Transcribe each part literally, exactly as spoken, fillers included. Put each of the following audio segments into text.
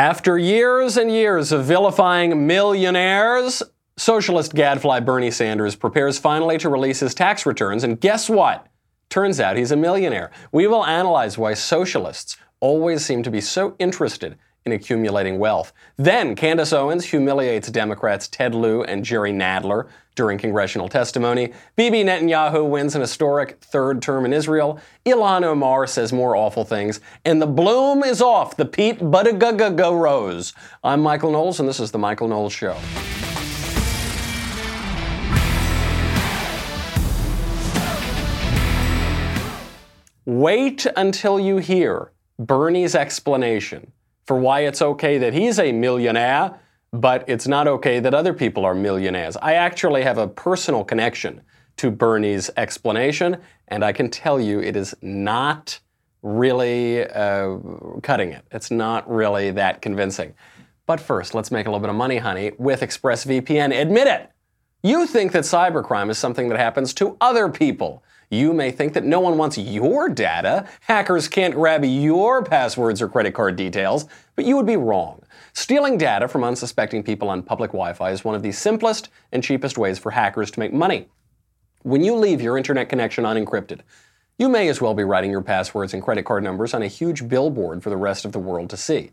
After years and years of vilifying millionaires, socialist gadfly Bernie Sanders prepares finally to release his tax returns, and guess what? Turns out he's a millionaire. We will analyze why socialists always seem to be so interested in accumulating wealth. Then Candace Owens humiliates Democrats Ted Lieu and Jerry Nadler during congressional testimony. Bibi Netanyahu wins an historic third term in Israel. Ilhan Omar says more awful things. And the bloom is off the Pete Buttigieg rose. I'm Michael Knowles, and this is The Michael Knowles Show. Wait until you hear Bernie's explanation for why it's okay that he's a millionaire, but it's not okay that other people are millionaires. I actually have a personal connection to Bernie's explanation, and I can tell you it is not really uh, cutting it. It's not really that convincing. But first, let's make a little bit of money, honey, with ExpressVPN. Admit it! You think that cybercrime is something that happens to other people. You may think that no one wants your data. Hackers can't grab your passwords or credit card details, but you would be wrong. Stealing data from unsuspecting people on public Wi-Fi is one of the simplest and cheapest ways for hackers to make money. When you leave your internet connection unencrypted, you may as well be writing your passwords and credit card numbers on a huge billboard for the rest of the world to see.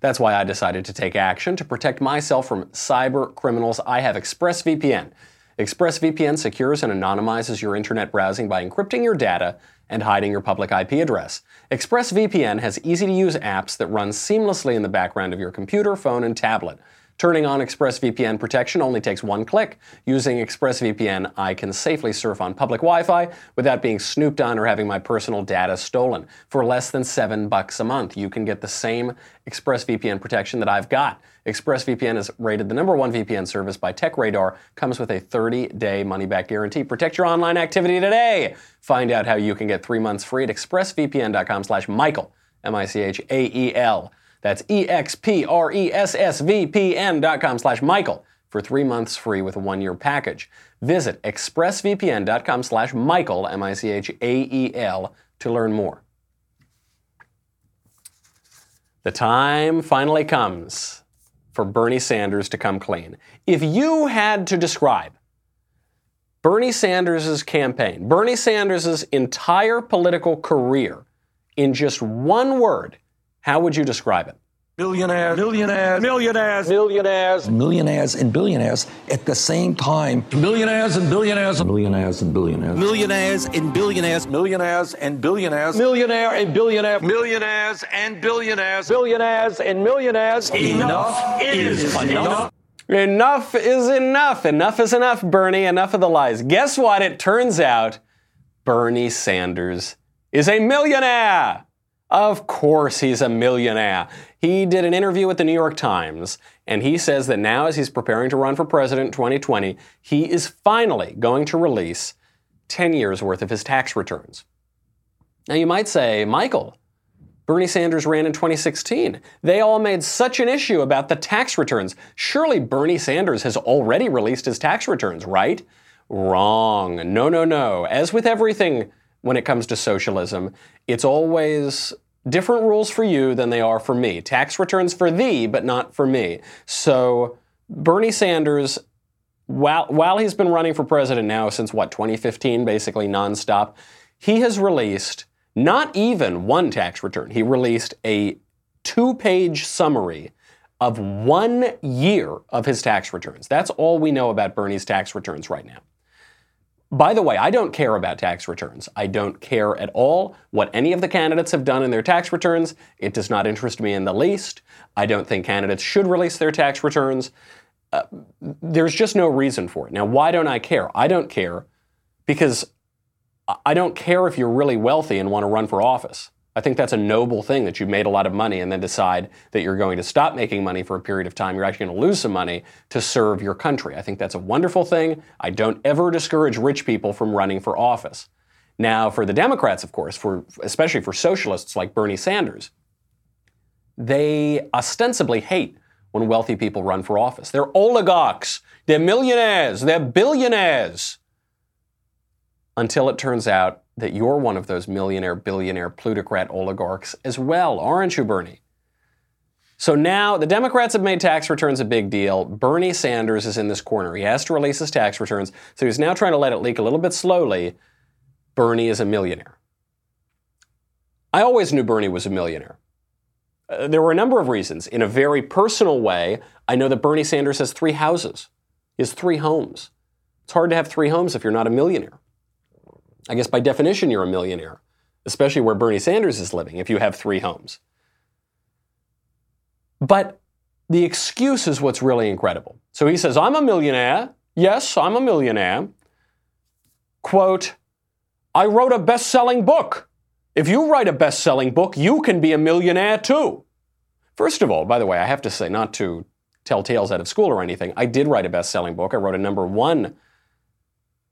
That's why I decided to take action to protect myself from cyber criminals. I have ExpressVPN. ExpressVPN secures and anonymizes your internet browsing by encrypting your data and hiding your public I P address. ExpressVPN has easy-to-use apps that run seamlessly in the background of your computer, phone, and tablet. Turning on ExpressVPN protection only takes one click. Using ExpressVPN, I can safely surf on public Wi-Fi without being snooped on or having my personal data stolen. For less than seven bucks a month, you can get the same ExpressVPN protection that I've got. ExpressVPN is rated the number one V P N service by TechRadar. Comes with a thirty-day money-back guarantee. Protect your online activity today. Find out how you can get three months free at expressvpn dot com slash Michael, M I C H A E L. That's E X P R E S S V P N dot com slash Michael for three months free with a one-year package. Visit expressvpn dot com slash Michael, M I C H A E L, to learn more. The time finally comes for Bernie Sanders to come clean. If you had to describe Bernie Sanders' campaign, Bernie Sanders' entire political career in just one word, how would you describe it? Billionaires, millionaires, millionaires, millionaires, millionaires and billionaires at the same time. Millionaires and billionaires, millionaires and billionaires, millionaires and billionaires, millionaires and billionaires, millionaire and billionaire, millionaires and billionaires, billionaires and millionaires. Enough is enough. Enough is enough. Enough is enough, Bernie. Enough of the lies. Guess what? It turns out Bernie Sanders is a millionaire. Of course he's a millionaire. He did an interview with the New York Times, and he says that now as he's preparing to run for president in twenty twenty, he is finally going to release ten years worth of his tax returns. Now you might say, Michael, Bernie Sanders ran in twenty sixteen. They all made such an issue about the tax returns. Surely Bernie Sanders has already released his tax returns, right? Wrong. No, no, no. As with everything when it comes to socialism, it's always different rules for you than they are for me. Tax returns for thee, but not for me. So Bernie Sanders, while, while he's been running for president now since, what, twenty fifteen, basically nonstop, he has released not even one tax return. He released a two-page summary of one year of his tax returns. That's all we know about Bernie's tax returns right now. By the way, I don't care about tax returns. I don't care at all what any of the candidates have done in their tax returns. It does not interest me in the least. I don't think candidates should release their tax returns. Uh, there's just no reason for it. Now, why don't I care? I don't care because I don't care if you're really wealthy and want to run for office. I think that's a noble thing that you've made a lot of money and then decide that you're going to stop making money for a period of time. You're actually going to lose some money to serve your country. I think that's a wonderful thing. I don't ever discourage rich people from running for office. Now, for the Democrats, of course, for especially for socialists like Bernie Sanders, they ostensibly hate when wealthy people run for office. They're oligarchs. They're millionaires. They're billionaires. Until it turns out that you're one of those millionaire, billionaire, plutocrat oligarchs as well, aren't you, Bernie? So now the Democrats have made tax returns a big deal. Bernie Sanders is in this corner. He has to release his tax returns, so he's now trying to let it leak a little bit slowly. Bernie is a millionaire. I always knew Bernie was a millionaire. Uh, there were a number of reasons. In a very personal way, I know that Bernie Sanders has three houses. He has three homes. It's hard to have three homes if you're not a millionaire. I guess by definition, you're a millionaire, especially where Bernie Sanders is living, if you have three homes. But the excuse is what's really incredible. So he says, I'm a millionaire. Yes, I'm a millionaire. Quote, I wrote a best-selling book. If you write a best-selling book, you can be a millionaire too. First of all, by the way, I have to say, not to tell tales out of school or anything, I did write a best-selling book. I wrote a number one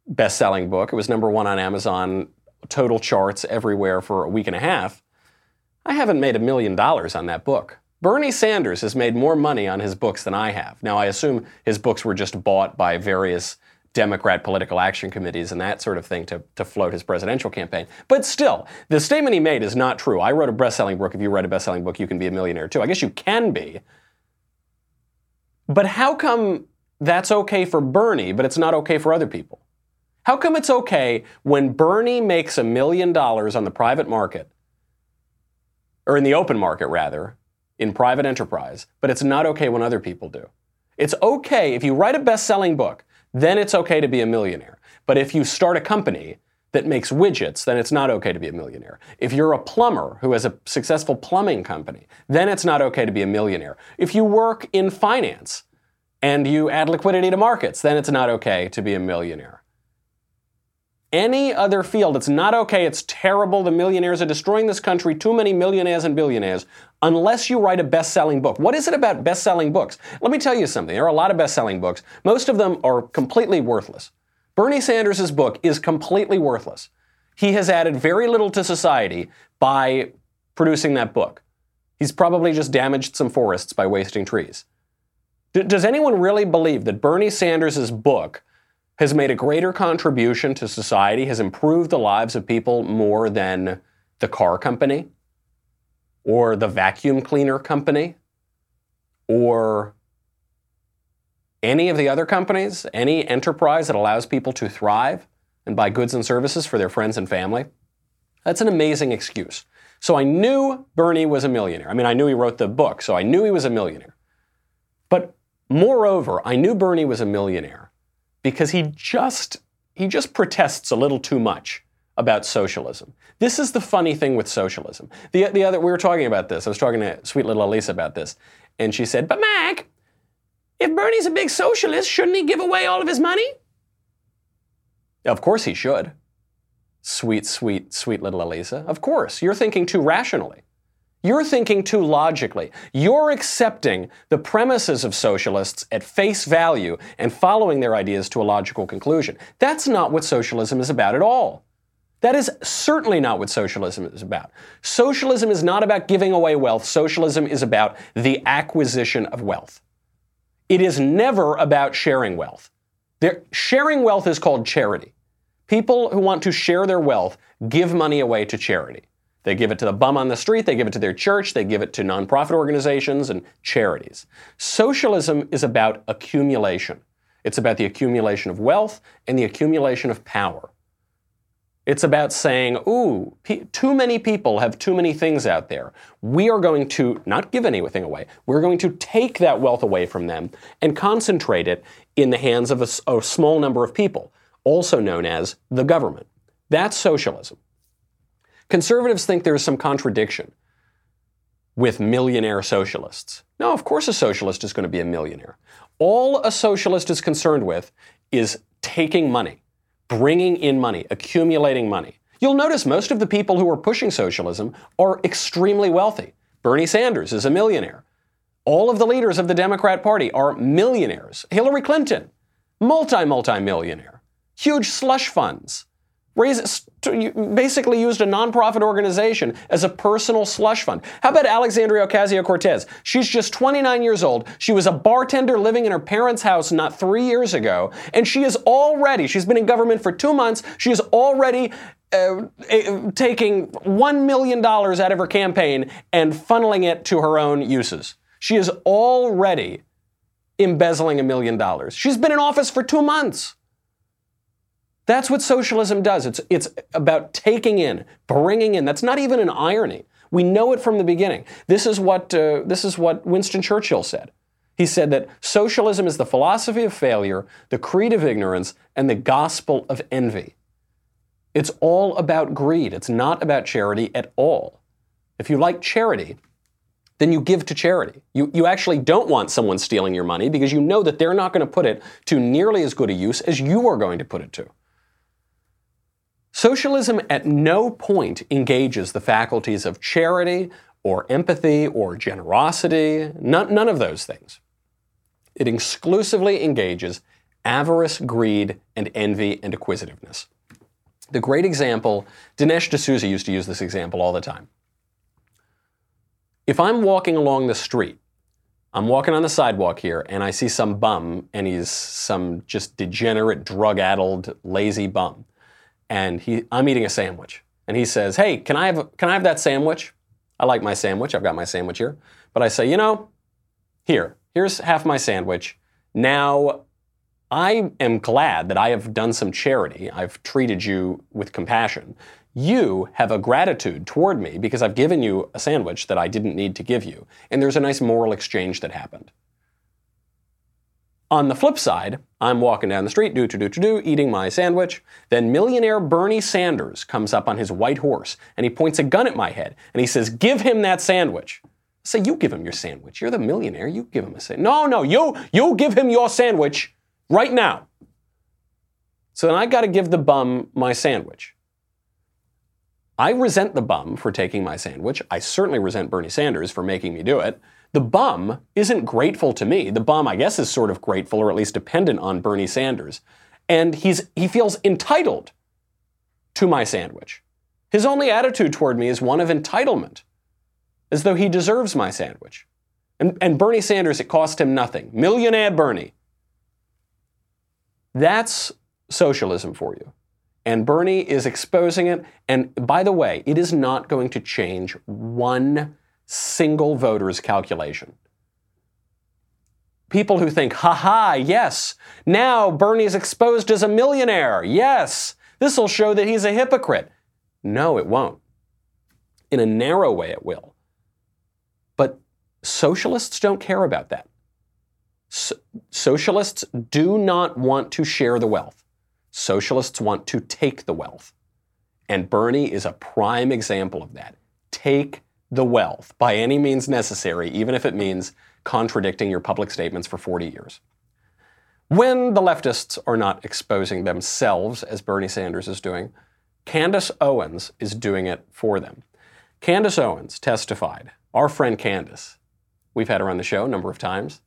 best-selling book. It was number one on Amazon, total charts everywhere for a week and a half. I haven't made a million dollars on that book. Bernie Sanders has made more money on his books than I have. Now, I assume his books were just bought by various Democrat political action committees and that sort of thing to, to float his presidential campaign. But still, the statement he made is not true. I wrote a best-selling book. If you write a best-selling book, you can be a millionaire too. I guess you can be. But how come that's okay for Bernie, but it's not okay for other people? How come it's okay when Bernie makes a million dollars on the private market, or in the open market rather, in private enterprise, but it's not okay when other people do? It's okay if you write a best-selling book, then it's okay to be a millionaire. But if you start a company that makes widgets, then it's not okay to be a millionaire. If you're a plumber who has a successful plumbing company, then it's not okay to be a millionaire. If you work in finance and you add liquidity to markets, then it's not okay to be a millionaire. Any other field, it's not okay, it's terrible, the millionaires are destroying this country, too many millionaires and billionaires, unless you write a best-selling book. What is it about best-selling books? Let me tell you something. There are a lot of best-selling books. Most of them are completely worthless. Bernie Sanders' book is completely worthless. He has added very little to society by producing that book. He's probably just damaged some forests by wasting trees. D- does anyone really believe that Bernie Sanders' book has made a greater contribution to society, has improved the lives of people more than the car company or the vacuum cleaner company or any of the other companies, any enterprise that allows people to thrive and buy goods and services for their friends and family? That's an amazing excuse. So I knew Bernie was a millionaire. I mean, I knew he wrote the book, so I knew he was a millionaire. But moreover, I knew Bernie was a millionaire because he just he just protests a little too much about socialism. This is the funny thing with socialism. The, the other, we were talking about this. I was talking to sweet little Elisa about this, and she said, but Mac, if Bernie's a big socialist, shouldn't he give away all of his money? Of course he should. Sweet, sweet, sweet little Elisa. Of course. You're thinking too rationally. You're thinking too logically. You're accepting the premises of socialists at face value and following their ideas to a logical conclusion. That's not what socialism is about at all. That is certainly not what socialism is about. Socialism is not about giving away wealth. Socialism is about the acquisition of wealth. It is never about sharing wealth. They're, sharing wealth is called charity. People who want to share their wealth give money away to charity. They give it to the bum on the street, they give it to their church, they give it to nonprofit organizations and charities. Socialism is about accumulation. It's about the accumulation of wealth and the accumulation of power. It's about saying, ooh, pe- too many people have too many things out there. We are going to not give anything away. We're going to take that wealth away from them and concentrate it in the hands of a, a small number of people, also known as the government. That's socialism. Conservatives think there is some contradiction with millionaire socialists. No, of course a socialist is going to be a millionaire. All a socialist is concerned with is taking money, bringing in money, accumulating money. You'll notice most of the people who are pushing socialism are extremely wealthy. Bernie Sanders is a millionaire. All of the leaders of the Democrat Party are millionaires. Hillary Clinton, multi-multi-millionaire. Huge slush funds. Raised, basically used a nonprofit organization as a personal slush fund. How about Alexandria Ocasio-Cortez? She's just twenty-nine years old. She was a bartender living in her parents' house not three years ago, and she is already, she's been in government for two months, she is already uh, uh, taking one million dollars out of her campaign and funneling it to her own uses. She is already embezzling a million dollars. She's been in office for two months. That's what socialism does. It's, it's about taking in, bringing in. That's not even an irony. We know it from the beginning. This is what, uh, this is what Winston Churchill said. He said that socialism is the philosophy of failure, the creed of ignorance, and the gospel of envy. It's all about greed. It's not about charity at all. If you like charity, then you give to charity. You, you actually don't want someone stealing your money because you know that they're not going to put it to nearly as good a use as you are going to put it to. Socialism at no point engages the faculties of charity or empathy or generosity, none, none of those things. It exclusively engages avarice, greed, and envy and acquisitiveness. The great example, Dinesh D'Souza used to use this example all the time. If I'm walking along the street, I'm walking on the sidewalk here, and I see some bum, and he's some just degenerate, drug-addled, lazy bum, and he, I'm eating a sandwich, and he says, "Hey, can I have can I have that sandwich? I like my sandwich. I've got my sandwich here." But I say, you know, here, here's half my sandwich. Now, I am glad that I have done some charity. I've treated you with compassion. You have a gratitude toward me because I've given you a sandwich that I didn't need to give you. And there's a nice moral exchange that happened. On the flip side, I'm walking down the street, do-to-do-to-do, eating my sandwich. Then millionaire Bernie Sanders comes up on his white horse, and he points a gun at my head, and he says, "Give him that sandwich." I say, "You give him your sandwich. You're the millionaire. You give him a sandwich." "No, no, you, you give him your sandwich right now." So then I got to give the bum my sandwich. I resent the bum for taking my sandwich. I certainly resent Bernie Sanders for making me do it. The bum isn't grateful to me. The bum, I guess, is sort of grateful or at least dependent on Bernie Sanders. And he's he feels entitled to my sandwich. His only attitude toward me is one of entitlement, as though he deserves my sandwich. And, and Bernie Sanders, it cost him nothing. Millionaire Bernie. That's socialism for you. And Bernie is exposing it. And by the way, it is not going to change one single voter's calculation. People who think, ha ha, yes, now Bernie's exposed as a millionaire. Yes, this will show that he's a hypocrite. No, it won't. In a narrow way, it will. But socialists don't care about that. So- socialists do not want to share the wealth. Socialists want to take the wealth. And Bernie is a prime example of that. Take the wealth by any means necessary, even if it means contradicting your public statements for forty years. When the leftists are not exposing themselves, as Bernie Sanders is doing, Candace Owens is doing it for them. Candace Owens testified. Our friend Candace, we've had her on the show a number of times.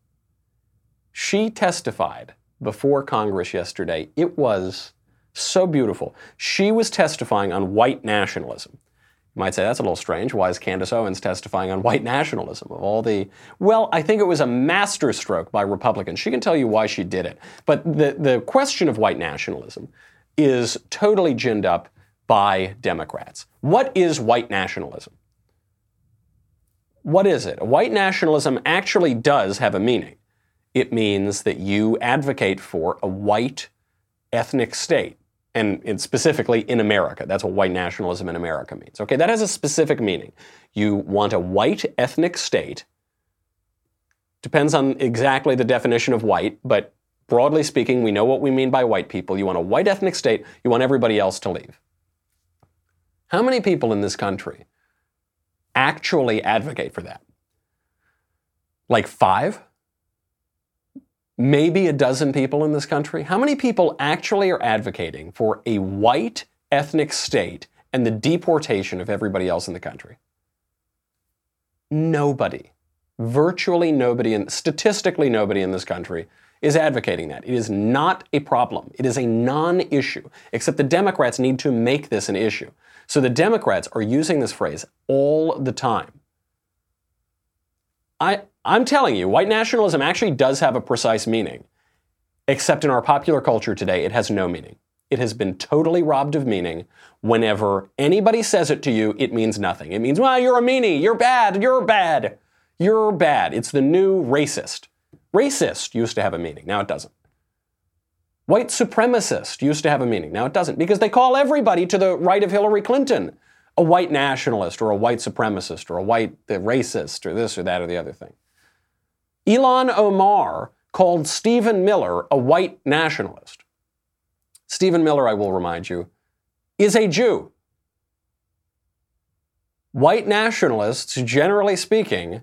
She testified before Congress yesterday. It was so beautiful. She was testifying on white nationalism. You might say, that's a little strange. Why is Candace Owens testifying on white nationalism? Of all the... Well, I think it was a masterstroke by Republicans. She can tell you why she did it. But the, the question of white nationalism is totally ginned up by Democrats. What is white nationalism? What is it? White nationalism actually does have a meaning. It means that you advocate for a white ethnic state. And it's specifically in America. That's what white nationalism in America means. Okay, that has a specific meaning. You want a white ethnic state. Depends on exactly the definition of white, but broadly speaking, we know what we mean by white people. You want a white ethnic state. You want everybody else to leave. How many people in this country actually advocate for that? Like five? Maybe a dozen people in this country? How many people actually are advocating for a white ethnic state and the deportation of everybody else in the country? Nobody. Virtually nobody, and statistically nobody in this country is advocating that. It is not a problem. It is a non-issue, except the Democrats need to make this an issue. So the Democrats are using this phrase all the time. I... I'm telling you, white nationalism actually does have a precise meaning, except in our popular culture today, it has no meaning. It has been totally robbed of meaning. Whenever anybody says it to you, it means nothing. It means, well, you're a meanie, you're bad, you're bad. You're bad. It's the new racist. Racist used to have a meaning. Now it doesn't. White supremacist used to have a meaning. Now it doesn't, because they call everybody to the right of Hillary Clinton a white nationalist or a white supremacist or a white racist or this or that or the other thing. Ilhan Omar called Stephen Miller a white nationalist. Stephen Miller, I will remind you, is a Jew. White nationalists, generally speaking,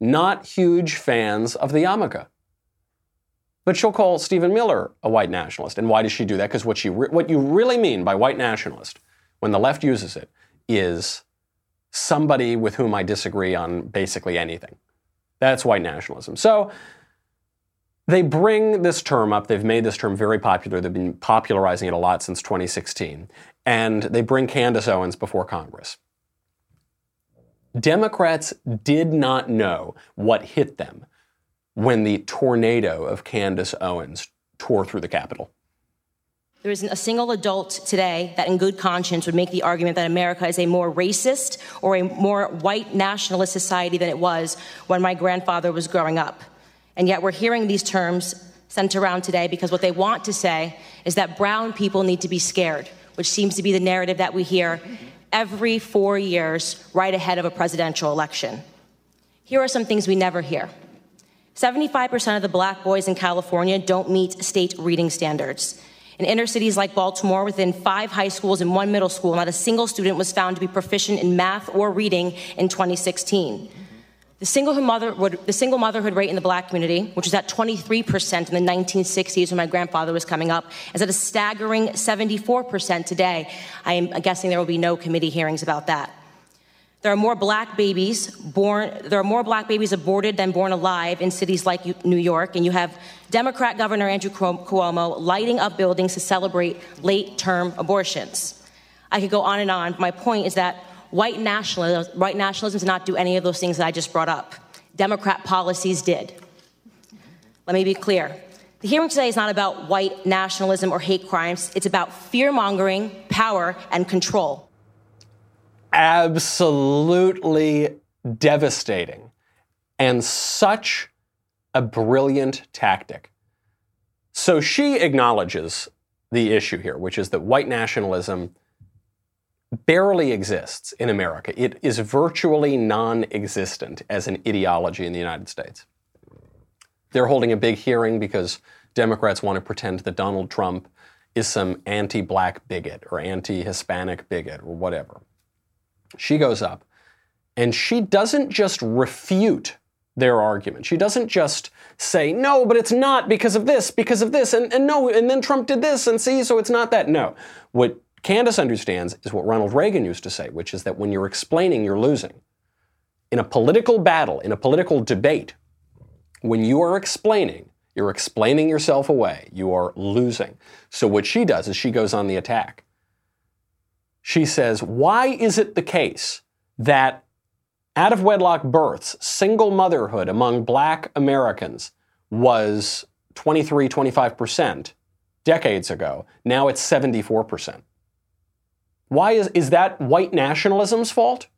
not huge fans of the yarmulke. But she'll call Stephen Miller a white nationalist. And why does she do that? Because what she re- what you really mean by white nationalist, when the left uses it, is somebody with whom I disagree on basically anything. That's white nationalism. So they bring this term up. They've made this term very popular. They've been popularizing it a lot since twenty sixteen. And they bring Candace Owens before Congress. Democrats did not know what hit them when the tornado of Candace Owens tore through the Capitol. There isn't a single adult today that in good conscience would make the argument that America is a more racist or a more white nationalist society than it was when my grandfather was growing up. And yet we're hearing these terms sent around today because what they want to say is that brown people need to be scared, which seems to be the narrative that we hear every four years right ahead of a presidential election. Here are some things we never hear. seventy-five percent of the black boys in California don't meet state reading standards. In inner cities like Baltimore, within five high schools and one middle school, not a single student was found to be proficient in math or reading in twenty sixteen. The single motherhood, the single motherhood rate in the black community, which was at twenty-three percent in the nineteen sixties when my grandfather was coming up, is at a staggering seventy-four percent today. I am guessing there will be no committee hearings about that. There are more black babies born, there are more black babies aborted than born alive in cities like New York, and you have Democrat Governor Andrew Cuomo lighting up buildings to celebrate late-term abortions. I could go on and on, but my point is that white nationalism, white nationalism does not do any of those things that I just brought up. Democrat policies did. Let me be clear. The hearing today is not about white nationalism or hate crimes. It's about fear-mongering, power, and control. Absolutely devastating, and such a brilliant tactic. So she acknowledges the issue here, which is that white nationalism barely exists in America. It is virtually non-existent as an ideology in the United States. They're holding a big hearing because Democrats want to pretend that Donald Trump is some anti-black bigot or anti-Hispanic bigot or whatever. She goes up, and she doesn't just refute their argument. She doesn't just say, no, but it's not because of this, because of this, and, and no, and then Trump did this, and see, so it's not that. No. What Candace understands is what Ronald Reagan used to say, which is that when you're explaining, you're losing. In a political battle, in a political debate, when you are explaining, you're explaining yourself away. You are losing. So what she does is she goes on the attack. She says, why is it the case that out-of-wedlock births, single motherhood among black Americans was twenty-three, twenty-five percent decades ago? Now it's seventy-four percent. Why is, is that white nationalism's fault?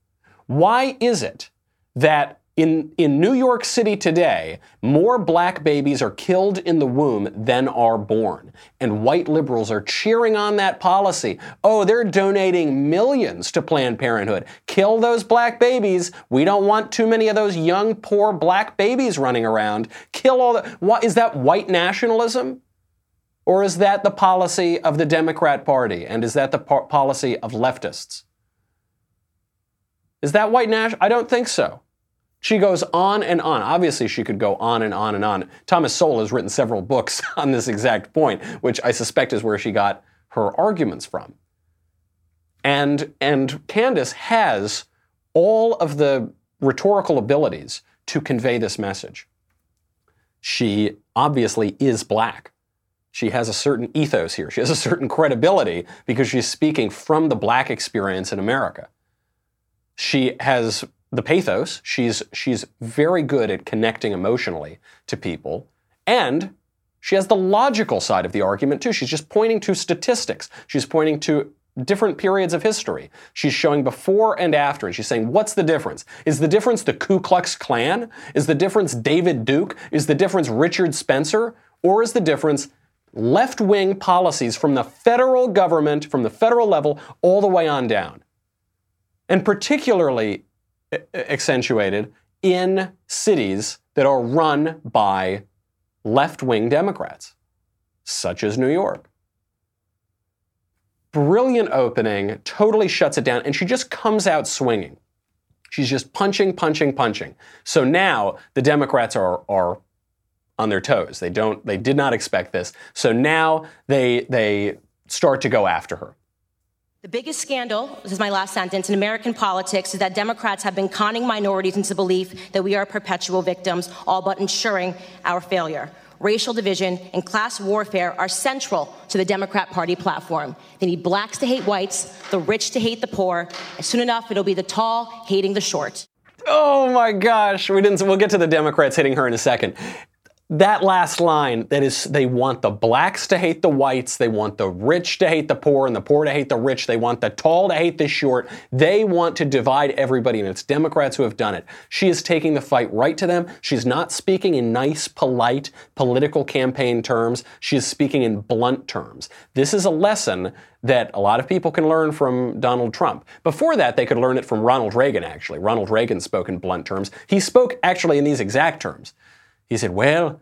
Why is it that in, in New York City today, more black babies are killed in the womb than are born? And white liberals are cheering on that policy. Oh, they're donating millions to Planned Parenthood. Kill those black babies. We don't want too many of those young, poor black babies running around. Kill all the... What, is that white nationalism? Or is that the policy of the Democrat Party? And is that the po- policy of leftists? Is that white nationalism? I don't think so. She goes on and on. Obviously, she could go on and on and on. Thomas Sowell has written several books on this exact point, which I suspect is where she got her arguments from. And, and Candace has all of the rhetorical abilities to convey this message. She obviously is black. She has a certain ethos here. She has a certain credibility because she's speaking from the black experience in America. She has... the pathos. She's she's very good at connecting emotionally to people. And she has the logical side of the argument, too. She's just pointing to statistics. She's pointing to different periods of history. She's showing before and after, and she's saying, what's the difference? Is the difference the Ku Klux Klan? Is the difference David Duke? Is the difference Richard Spencer? Or is the difference left-wing policies from the federal government, from the federal level, all the way on down? And particularly accentuated in cities that are run by left-wing Democrats, such as New York. Brilliant opening, totally shuts it down, and she just comes out swinging. She's just punching, punching, punching. So now the Democrats are are on their toes. They don't, they did not expect this. So now they they start to go after her. The biggest scandal, this is my last sentence, in American politics is that Democrats have been conning minorities into the belief that we are perpetual victims, all but ensuring our failure. Racial division and class warfare are central to the Democrat Party platform. They need blacks to hate whites, the rich to hate the poor, and soon enough it'll be the tall hating the short. Oh my gosh, we didn't, we'll get to the Democrats hitting her in a second. That last line, that is, they want the blacks to hate the whites, they want the rich to hate the poor, and the poor to hate the rich, they want the tall to hate the short, they want to divide everybody, and it's Democrats who have done it. She is taking the fight right to them. She's not speaking in nice, polite, political campaign terms. She is speaking in blunt terms. This is a lesson that a lot of people can learn from Donald Trump. Before that, they could learn it from Ronald Reagan, actually. Ronald Reagan spoke in blunt terms. He spoke, actually, in these exact terms. He said, well,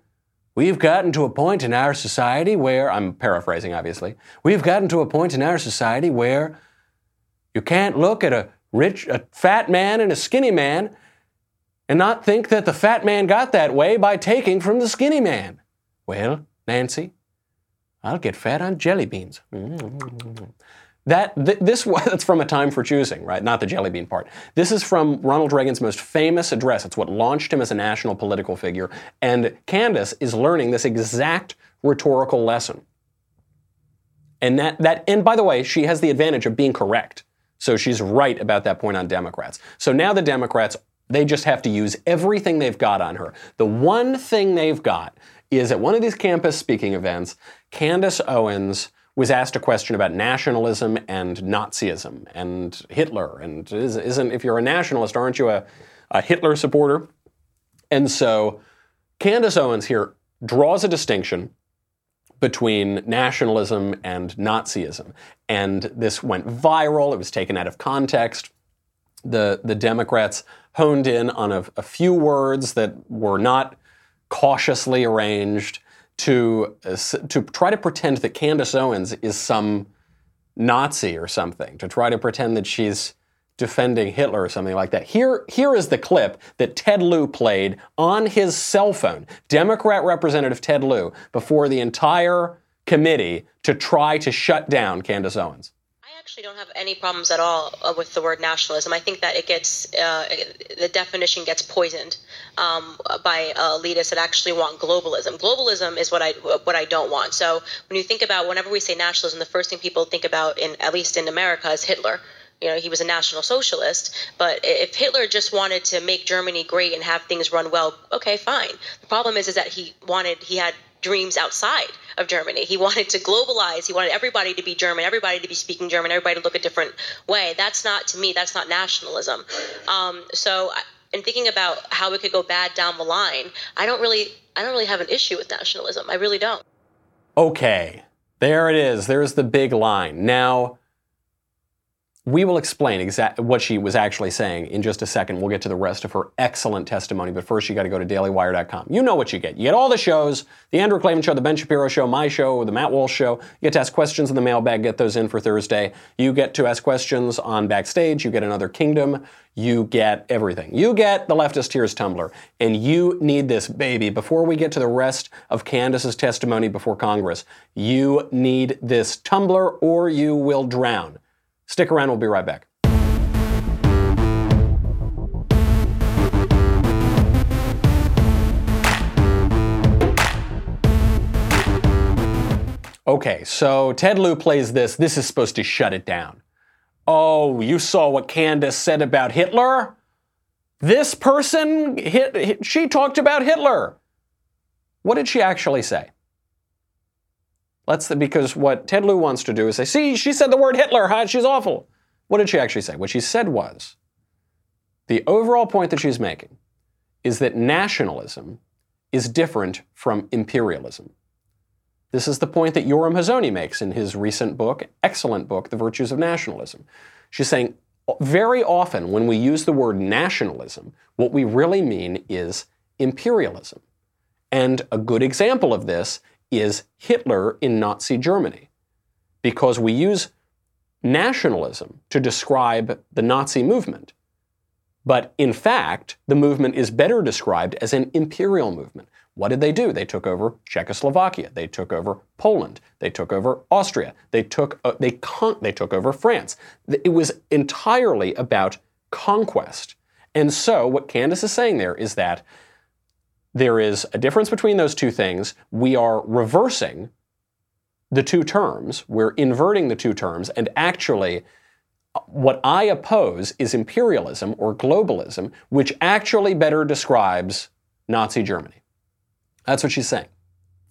we've gotten to a point in our society where, I'm paraphrasing obviously, we've gotten to a point in our society where you can't look at a rich, a fat man and a skinny man and not think that the fat man got that way by taking from the skinny man. Well, Nancy, I'll get fat on jelly beans. Mm-hmm. That th- this was it's from A Time for Choosing, right? Not the jelly bean part. This is from Ronald Reagan's most famous address. It's what launched him as a national political figure. And Candace is learning this exact rhetorical lesson. And that that and by the way, she has the advantage of being correct. So she's right about that point on Democrats. So now the Democrats, they just have to use everything they've got on her. The one thing they've got is at one of these campus speaking events, Candace Owens was asked a question about nationalism and Nazism and Hitler. And isn't, if you're a nationalist, aren't you a, a Hitler supporter? And so Candace Owens here draws a distinction between nationalism and Nazism. And this went viral. It was taken out of context. The, the Democrats honed in on a, a few words that were not cautiously arranged to uh, to try to pretend that Candace Owens is some Nazi or something, to try to pretend that she's defending Hitler or something like that. Here, here is the clip that Ted Lieu played on his cell phone, Democrat Representative Ted Lieu, before the entire committee to try to shut down Candace Owens. I actually don't have any problems at all with the word nationalism. I think that it gets, uh, the definition gets poisoned um, by uh, elitists that actually want globalism. Globalism is what I what I don't want. So when you think about, whenever we say nationalism, the first thing people think about, in at least in America, is Hitler. You know, he was a national socialist, but if Hitler just wanted to make Germany great and have things run well, okay, fine. The problem is, is that he wanted, he had dreams outside of Germany. He wanted to globalize. He wanted everybody to be German, everybody to be speaking German, everybody to look a different way. That's not, to me, that's not nationalism. Um, so in thinking about how it could go bad down the line, I don't really, I don't really have an issue with nationalism. I really don't. Okay. There it is. There's the big line. Now, we will explain exactly what she was actually saying in just a second. We'll get to the rest of her excellent testimony, but first you got to go to daily wire dot com. You know what you get. You get all the shows, The Andrew Klavan Show, The Ben Shapiro Show, my show, The Matt Walsh Show. You get to ask questions in the mailbag, get those in for Thursday. You get to ask questions on Backstage. You get Another Kingdom. You get everything. You get the Leftist Tears Tumblr. And you need this, baby. Before we get to the rest of Candace's testimony before Congress, you need this Tumblr or you will drown. Stick around, we'll be right back. Okay, so Ted Lieu plays this. This is supposed to shut it down. Oh, you saw what Candace said about Hitler? This person, she talked about Hitler. What did she actually say? Let's because what Ted Lieu wants to do is say, see, she said the word Hitler, huh? She's awful. What did she actually say? What she said was, the overall point that she's making is that nationalism is different from imperialism. This is the point that Yoram Hazoni makes in his recent book, excellent book, The Virtues of Nationalism. She's saying, very often when we use the word nationalism, what we really mean is imperialism. And a good example of this is Hitler in Nazi Germany, because we use nationalism to describe the Nazi movement. But in fact, the movement is better described as an imperial movement. What did they do? They took over Czechoslovakia. They took over Poland. They took over Austria. They took uh, they con- they took over France. It was entirely about conquest. And so what Candace is saying there is that there is a difference between those two things. We are reversing the two terms. We're inverting the two terms, and actually what I oppose is imperialism or globalism, which actually better describes Nazi Germany. That's what she's saying.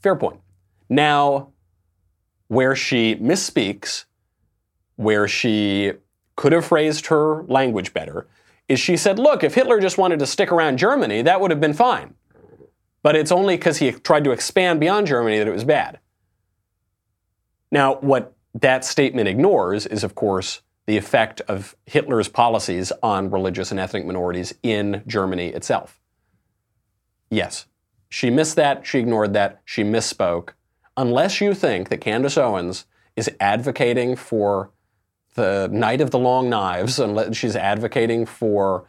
Fair point. Now, where she misspeaks, where she could have phrased her language better, is she said, look, if Hitler just wanted to stick around Germany, that would have been fine. But it's only because he tried to expand beyond Germany that it was bad. Now, what that statement ignores is, of course, the effect of Hitler's policies on religious and ethnic minorities in Germany itself. Yes, she missed that, she ignored that, she misspoke. Unless you think that Candace Owens is advocating for the Night of the Long Knives, unless she's advocating for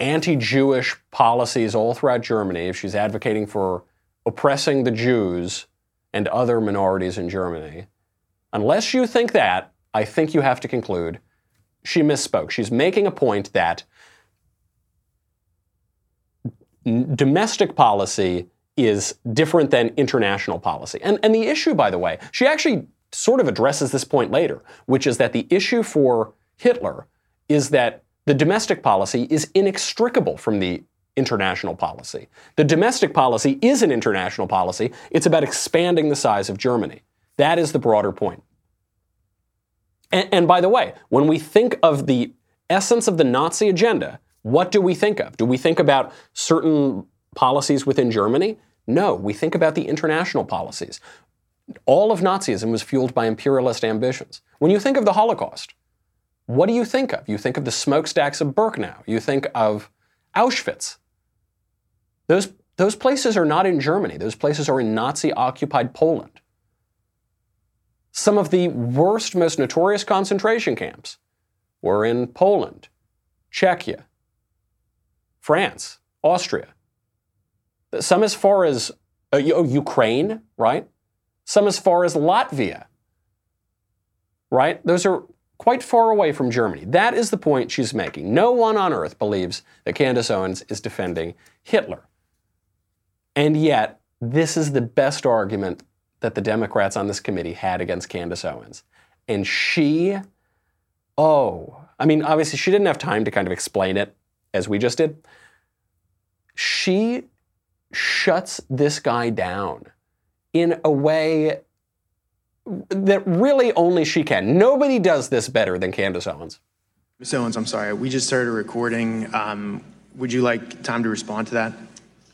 anti-Jewish policies all throughout Germany, if she's advocating for oppressing the Jews and other minorities in Germany, unless you think that, I think you have to conclude she misspoke. She's making a point that n- domestic policy is different than international policy. And, and the issue, by the way, she actually sort of addresses this point later, which is that the issue for Hitler is that the domestic policy is inextricable from the international policy. The domestic policy is an international policy. It's about expanding the size of Germany. That is the broader point. And, and by the way, when we think of the essence of the Nazi agenda, what do we think of? Do we think about certain policies within Germany? No, we think about the international policies. All of Nazism was fueled by imperialist ambitions. When you think of the Holocaust, what do you think of? You think of the smokestacks of Birkenau. You think of Auschwitz. Those, those places are not in Germany. Those places are in Nazi-occupied Poland. Some of the worst, most notorious concentration camps were in Poland, Czechia, France, Austria. Some as far as uh, Ukraine, right? Some as far as Latvia, right? Those are quite far away from Germany. That is the point she's making. No one on earth believes that Candace Owens is defending Hitler. And yet, this is the best argument that the Democrats on this committee had against Candace Owens. And she, oh, I mean, obviously she didn't have time to kind of explain it as we just did. She shuts this guy down in a way that really only she can. Nobody does this better than Candace Owens. Miz Owens, I'm sorry, we just started a recording. Um, would you like time to respond to that?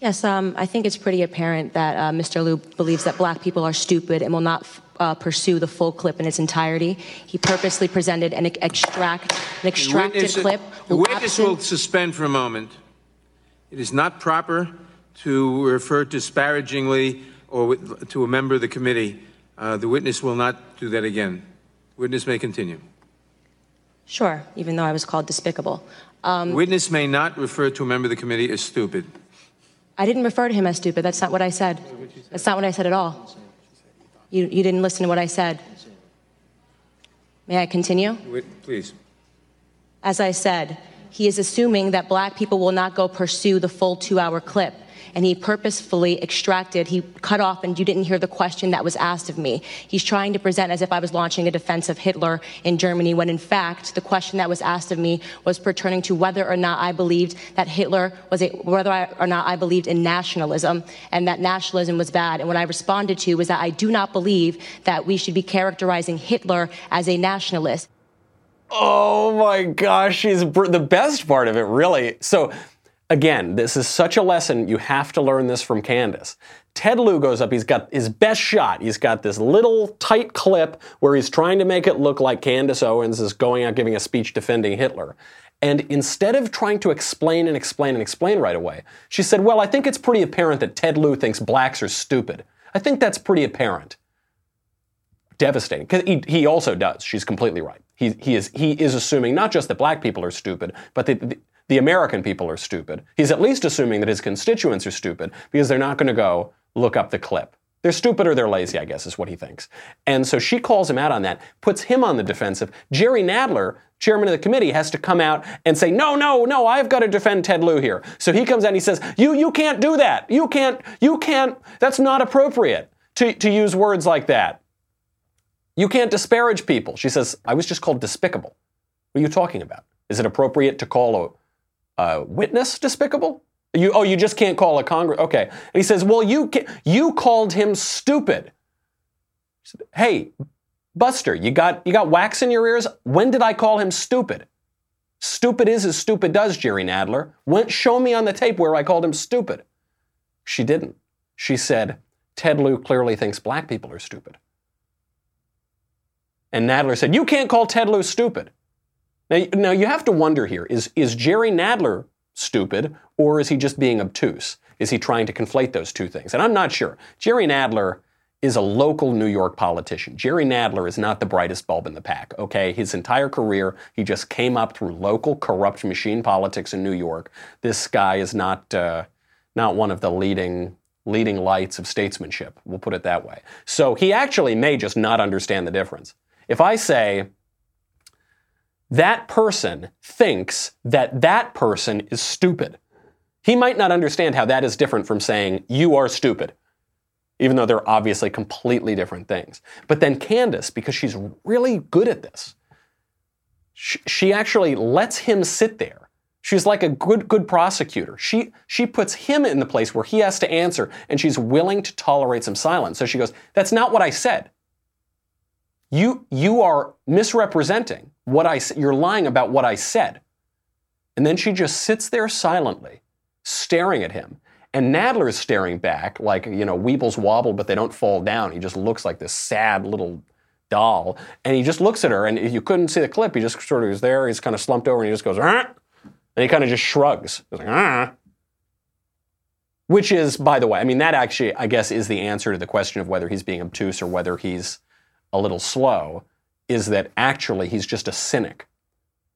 Yes, um, I think it's pretty apparent that uh, Mister Lieu believes that black people are stupid and will not f- uh, pursue the full clip in its entirety. He purposely presented an, extract, an extracted the witness, clip. The witness absent- will suspend for a moment. It is not proper to refer disparagingly or with, to a member of the committee. Uh, the witness will not do that again. Witness may continue. Sure, even though I was called despicable. Um, witness may not refer to a member of the committee as stupid. I didn't refer to him as stupid. That's not what I said. That's not what I said at all. You you didn't listen to what I said. May I continue? Please. As I said, he is assuming that black people will not go pursue the full two-hour clip. and he purposefully extracted, he cut off, and you didn't hear the question that was asked of me. He's trying to present as if I was launching a defense of Hitler in Germany, when in fact, the question that was asked of me was pertaining to whether or not I believed that Hitler was a, whether I, or not I believed in nationalism, and that nationalism was bad. And what I responded to was that I do not believe that we should be characterizing Hitler as a nationalist. Oh my gosh, she's br- the best part of it, really. So, again, this is such a lesson. You have to learn this from Candace. Ted Lieu goes up. He's got his best shot. He's got this little tight clip where he's trying to make it look like Candace Owens is going out giving a speech defending Hitler. And instead of trying to explain and explain and explain right away, she said, well, I think it's pretty apparent that Ted Lieu thinks blacks are stupid. I think that's pretty apparent. Devastating. Because he, he also does. She's completely right. He, he, is, he is assuming not just that black people are stupid, but that the, the American people are stupid. He's at least assuming that his constituents are stupid, because they're not going to go look up the clip. They're stupid or they're lazy, I guess, is what he thinks. And so she calls him out on that, puts him on the defensive. Jerry Nadler, chairman of the committee, has to come out and say, no, no, no, I've got to defend Ted Lieu here. So he comes out and he says, you, you can't do that. You can't, you can't, that's not appropriate to, to use words like that. You can't disparage people. She says, I was just called despicable. What are you talking about? Is it appropriate to call a, a witness despicable? You, oh, you just can't call a Congress. Okay. And he says, well, you ca- you called him stupid. She said, hey, Buster, you got you got wax in your ears? When did I call him stupid? Stupid is as stupid does, Jerry Nadler. When, show me on the tape where I called him stupid. She didn't. She said, Ted Lieu clearly thinks black people are stupid. And Nadler said, you can't call Ted Lieu stupid. Now, now you have to wonder here, is, is Jerry Nadler stupid, or is he just being obtuse? Is he trying to conflate those two things? And I'm not sure. Jerry Nadler is a local New York politician. Jerry Nadler is not the brightest bulb in the pack, okay? His entire career, he just came up through local corrupt machine politics in New York. This guy is not, uh, not one of the leading... leading lights of statesmanship. We'll put it that way. So he actually may just not understand the difference. If I say, that person thinks that that person is stupid, he might not understand how that is different from saying, you are stupid, even though they're obviously completely different things. But then Candace, because she's really good at this, she, she actually lets him sit there. She's like a good good prosecutor. She she puts him in the place where he has to answer, and she's willing to tolerate some silence. So she goes, that's not what I said. You you are misrepresenting what I said. You're lying about what I said. And then she just sits there silently, staring at him. And Nadler is staring back like, you know, weebles wobble, but they don't fall down. He just looks like this sad little doll. And he just looks at her, and if you couldn't see the clip, he just sort of is there. He's kind of slumped over, and he just goes, ah! And he kind of just shrugs. He's like, ah. Which is, by the way, I mean, that actually, I guess, is the answer to the question of whether he's being obtuse or whether he's a little slow, is that actually he's just a cynic.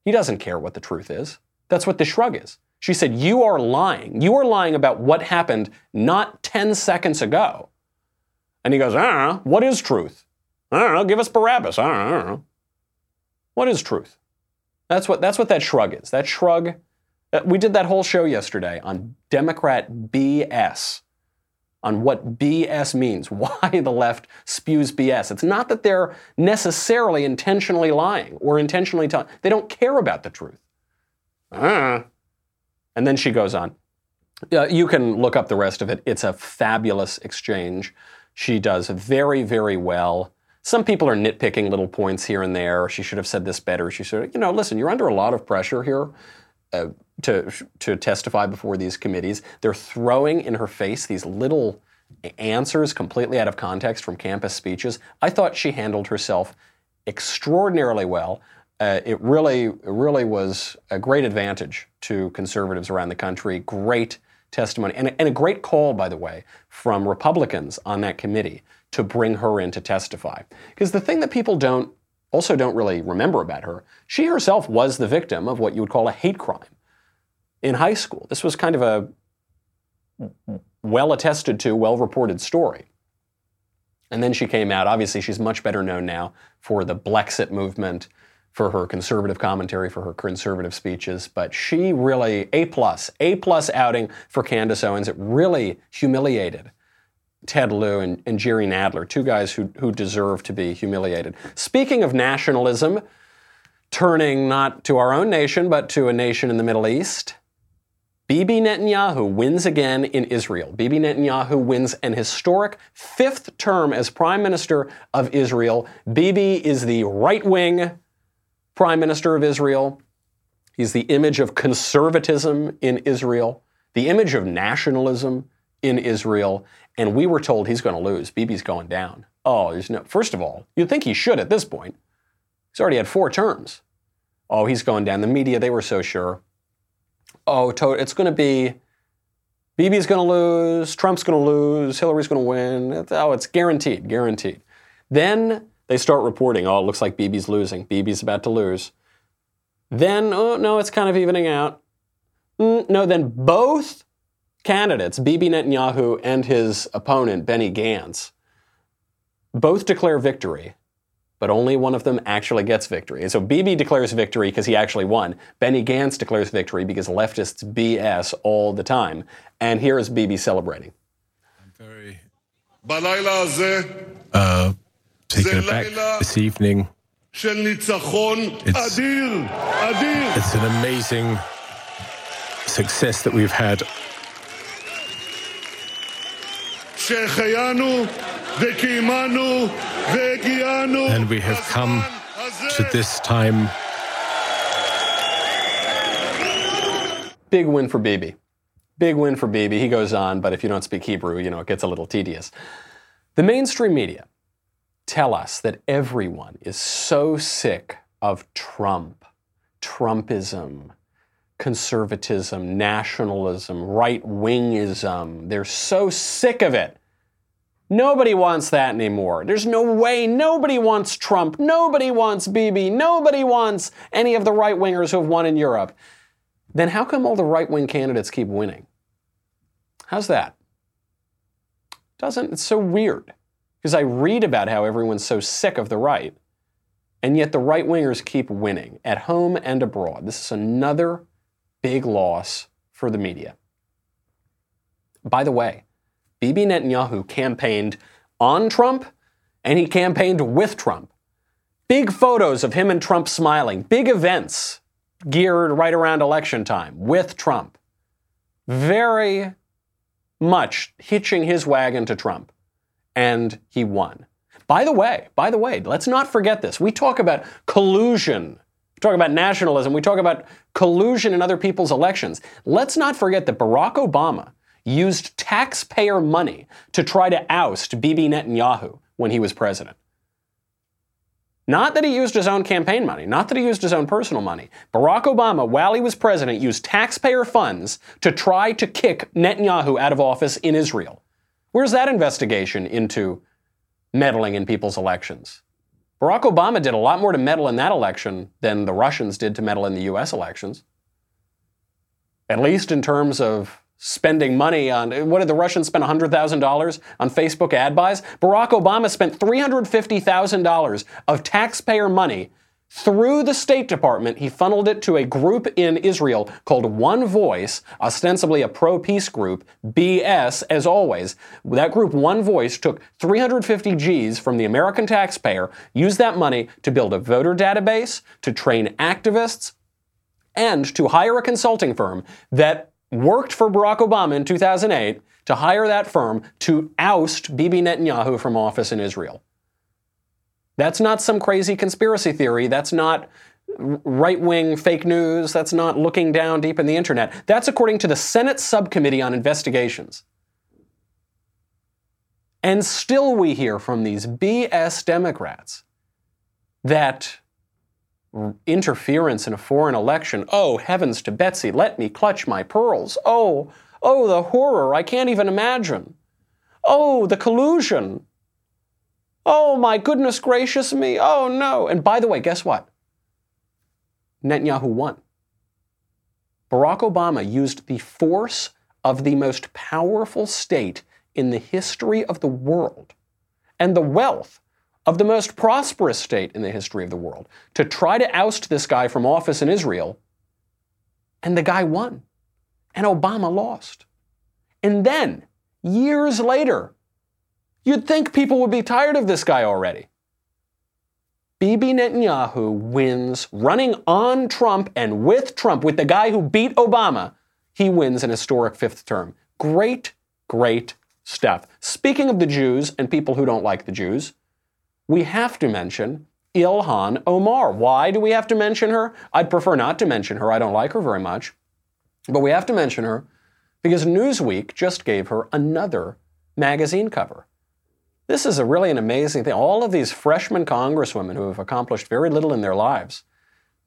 He doesn't care what the truth is. That's what the shrug is. She said, you are lying. You are lying about what happened not ten seconds ago. And he goes, ah, what is truth? I don't know, give us Barabbas. I don't know. What is truth? That's what, that's what that shrug is. That shrug... We did that whole show yesterday on Democrat B S, on what B S means, why the left spews B S. It's not that they're necessarily intentionally lying or intentionally telling. They don't care about the truth. Uh, and then she goes on. Uh, you can look up the rest of it. It's a fabulous exchange. She does very, very well. Some people are nitpicking little points here and there. She should have said this better. She should have, you know, listen, you're under a lot of pressure here. Uh, to to testify before these committees. They're throwing in her face these little answers completely out of context from campus speeches. I thought she handled herself extraordinarily well. Uh, it really, it really was a great advantage to conservatives around the country. Great testimony. And, and a great call, by the way, from Republicans on that committee to bring her in to testify. Because the thing that people don't Also don't really remember about her, she herself was the victim of what you would call a hate crime in high school. This was kind of a well-attested to, well-reported story. And then she came out. Obviously, she's much better known now for the Blexit movement, for her conservative commentary, for her conservative speeches. But she really, A-plus, A-plus outing for Candace Owens. It really humiliated Ted Lieu and, and Jerry Nadler, two guys who, who deserve to be humiliated. Speaking of nationalism, turning not to our own nation, but to a nation in the Middle East, Bibi Netanyahu wins again in Israel. Bibi Netanyahu wins an historic fifth term as prime minister of Israel. Bibi is the right-wing prime minister of Israel. He's the image of conservatism in Israel, the image of nationalism in Israel, and we were told he's going to lose. Bibi's going down. Oh, there's no, first of all, you'd think he should at this point. He's already had four terms. Oh, he's going down. The media, they were so sure. Oh, it's going to be, Bibi's going to lose, Trump's going to lose, Hillary's going to win. Oh, it's guaranteed, guaranteed. Then they start reporting, oh, it looks like Bibi's losing. Bibi's about to lose. Then, oh, no, it's kind of evening out. Mm, no, then both candidates, Bibi Netanyahu and his opponent, Benny Gantz, both declare victory, but only one of them actually gets victory. And so Bibi declares victory because he actually won. Benny Gantz declares victory because leftists B S all the time. And here is Bibi celebrating. I'm very... Uh... Taking it back this evening. It's, it's an amazing success that we've had. And we have come to this time. Big win for Bibi. Big win for Bibi. He goes on, but if you don't speak Hebrew, you know, it gets a little tedious. The mainstream media tell us that everyone is so sick of Trump, Trumpism, conservatism, nationalism, right-wingism. They're so sick of it. Nobody wants that anymore. There's no way. Nobody wants Trump. Nobody wants Bibi. Nobody wants any of the right-wingers who have won in Europe. Then how come all the right-wing candidates keep winning? How's that? Doesn't, it's so weird. Because I read about how everyone's so sick of the right, and yet the right-wingers keep winning, at home and abroad. This is another big loss for the media. By the way, Bibi Netanyahu campaigned on Trump, and he campaigned with Trump. Big photos of him and Trump smiling, big events geared right around election time with Trump. Very much hitching his wagon to Trump. And he won. By the way, by the way, let's not forget this. We talk about collusion. We talk about nationalism. We talk about collusion in other people's elections. Let's not forget that Barack Obama used taxpayer money to try to oust Bibi Netanyahu when he was president. Not that he used his own campaign money, not that he used his own personal money. Barack Obama, while he was president, used taxpayer funds to try to kick Netanyahu out of office in Israel. Where's that investigation into meddling in people's elections? Barack Obama did a lot more to meddle in that election than the Russians did to meddle in the U S elections. At least in terms of spending money on, what did the Russians spend, one hundred thousand dollars on Facebook ad buys? Barack Obama spent three hundred fifty thousand dollars of taxpayer money through the State Department. He funneled it to a group in Israel called One Voice, ostensibly a pro-peace group, B S as always. That group, One Voice, took three hundred fifty G's from the American taxpayer, used that money to build a voter database, to train activists, and to hire a consulting firm that worked for Barack Obama in two thousand eight, to hire that firm to oust Bibi Netanyahu from office in Israel. That's not some crazy conspiracy theory. That's not right-wing fake news. That's not looking down deep in the internet. That's according to the Senate Subcommittee on Investigations. And still we hear from these B S Democrats that interference in a foreign election, oh, heavens to Betsy, let me clutch my pearls. Oh, oh, the horror, I can't even imagine. Oh, the collusion. Oh, my goodness gracious me. Oh, no. And by the way, guess what? Netanyahu won. Barack Obama used the force of the most powerful state in the history of the world and the wealth of the most prosperous state in the history of the world to try to oust this guy from office in Israel, and the guy won, and Obama lost. And then, years later, you'd think people would be tired of this guy already. Bibi Netanyahu wins running on Trump and with Trump, with the guy who beat Obama. He wins an historic fifth term. Great, great stuff. Speaking of the Jews and people who don't like the Jews, we have to mention Ilhan Omar. Why do we have to mention her? I'd prefer not to mention her. I don't like her very much. But we have to mention her because Newsweek just gave her another magazine cover. This is a really an amazing thing. All of these freshman congresswomen who have accomplished very little in their lives,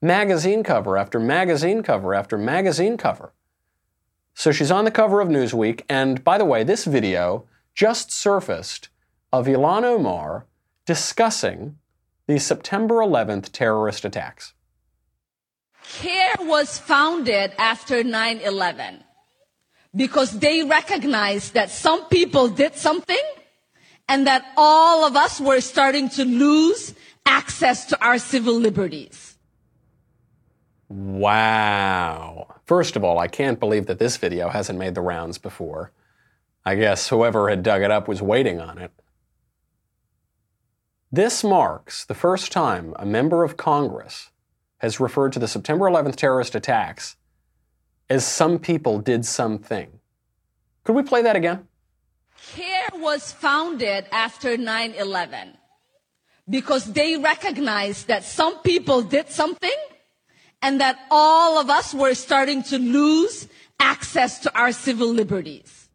magazine cover after magazine cover after magazine cover. So she's on the cover of Newsweek. And by the way, this video just surfaced of Ilhan Omar discussing the September eleventh terrorist attacks. CARE was founded after nine eleven because they recognized that some people did something and that all of us were starting to lose access to our civil liberties. Wow. First of all, I can't believe that this video hasn't made the rounds before. I guess whoever had dug it up was waiting on it. This marks the first time a member of Congress has referred to the September eleventh terrorist attacks as some people did something. Could we play that again? CARE was founded after nine eleven because they recognized that some people did something and that all of us were starting to lose access to our civil liberties.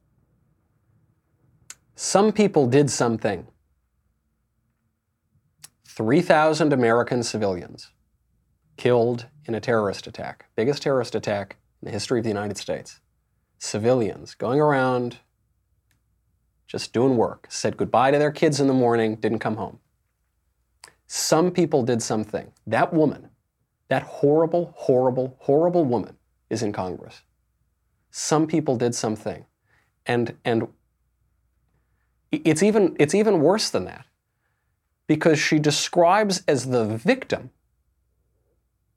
Some people did something. three thousand American civilians killed in a terrorist attack. Biggest terrorist attack in the history of the United States. Civilians going around just doing work, said goodbye to their kids in the morning, didn't come home. Some people did something. That woman, that horrible, horrible, horrible woman is in Congress. Some people did something. And and it's even it's even worse than that, because she describes as the victim,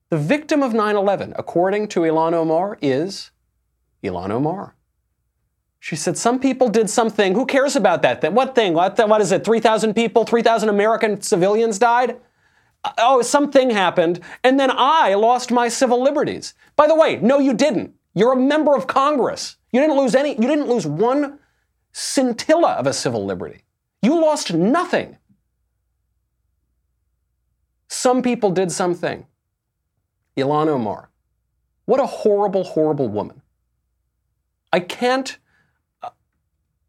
the victim of nine eleven, according to Ilhan Omar, is Ilhan Omar. She said, some people did something. Who cares about that thing? What thing? What, what is it? three thousand people, three thousand American civilians died? Oh, something happened. And then I lost my civil liberties. By the way, no, you didn't. You're a member of Congress. You didn't lose any, you didn't lose one scintilla of a civil liberty. You lost nothing. Some people did something. Ilhan Omar. What a horrible, horrible woman. I can't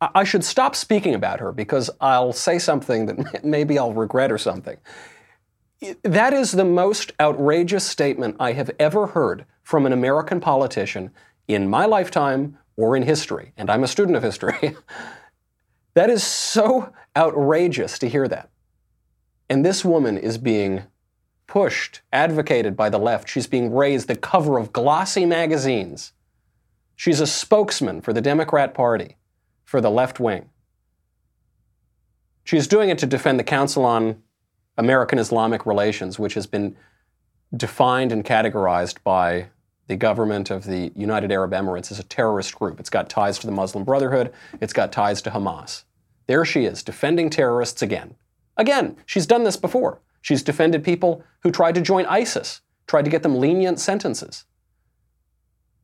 I should stop speaking about her because I'll say something that maybe I'll regret or something. That is the most outrageous statement I have ever heard from an American politician in my lifetime or in history. And I'm a student of history. That is so outrageous to hear that. And this woman is being pushed, advocated by the left. She's being raised the cover of glossy magazines. She's a spokesman for the Democrat Party, for the left wing. She's doing it to defend the Council on American-Islamic Relations, which has been defined and categorized by the government of the United Arab Emirates as a terrorist group. It's got ties to the Muslim Brotherhood. It's got ties to Hamas. There she is, defending terrorists again. Again, she's done this before. She's defended people who tried to join ISIS, tried to get them lenient sentences.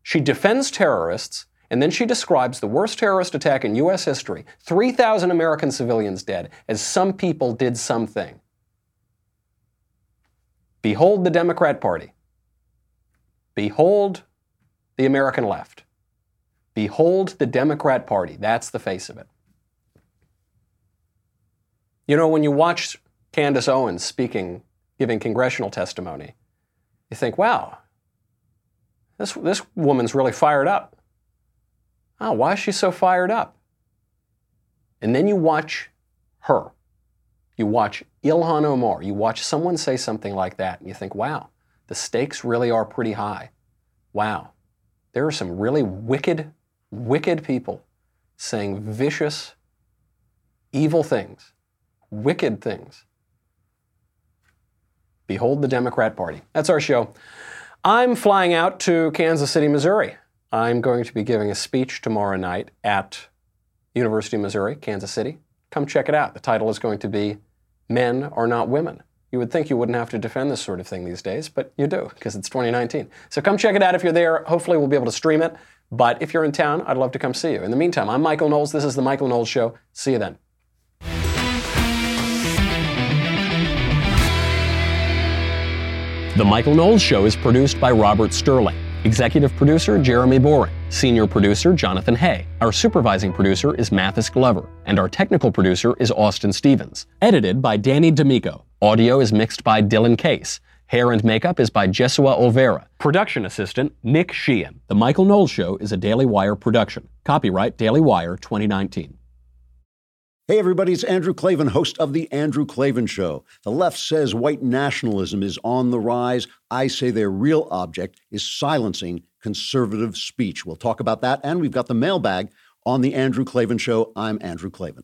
She defends terrorists. And then she describes the worst terrorist attack in U S history, three thousand American civilians dead, as some people did something. Behold the Democrat Party. Behold the American left. Behold the Democrat Party. That's the face of it. You know, when you watch Candace Owens speaking, giving congressional testimony, you think, wow, this, this woman's really fired up. Oh, why is she so fired up? And then you watch her. You watch Ilhan Omar. You watch someone say something like that, and you think, wow, the stakes really are pretty high. Wow, there are some really wicked, wicked people saying vicious, evil things, wicked things. Behold the Democrat Party. That's our show. I'm flying out to Kansas City, Missouri. I'm going to be giving a speech tomorrow night at University of Missouri, Kansas City. Come check it out. The title is going to be Men Are Not Women. You would think you wouldn't have to defend this sort of thing these days, but you do, because it's twenty nineteen. So come check it out if you're there. Hopefully we'll be able to stream it. But if you're in town, I'd love to come see you. In the meantime, I'm Michael Knowles. This is The Michael Knowles Show. See you then. The Michael Knowles Show is produced by Robert Sterling. Executive producer, Jeremy Boring. Senior producer, Jonathan Hay. Our supervising producer is Mathis Glover. And our technical producer is Austin Stevens. Edited by Danny D'Amico. Audio is mixed by Dylan Case. Hair and makeup is by Jesua Olvera. Production assistant, Nick Sheehan. The Michael Knowles Show is a Daily Wire production. Copyright Daily Wire twenty nineteen. Hey everybody, it's Andrew Klavan, host of The Andrew Klavan Show. The left says white nationalism is on the rise. I say their real object is silencing conservative speech. We'll talk about that, and we've got the mailbag on The Andrew Klavan Show. I'm Andrew Klavan.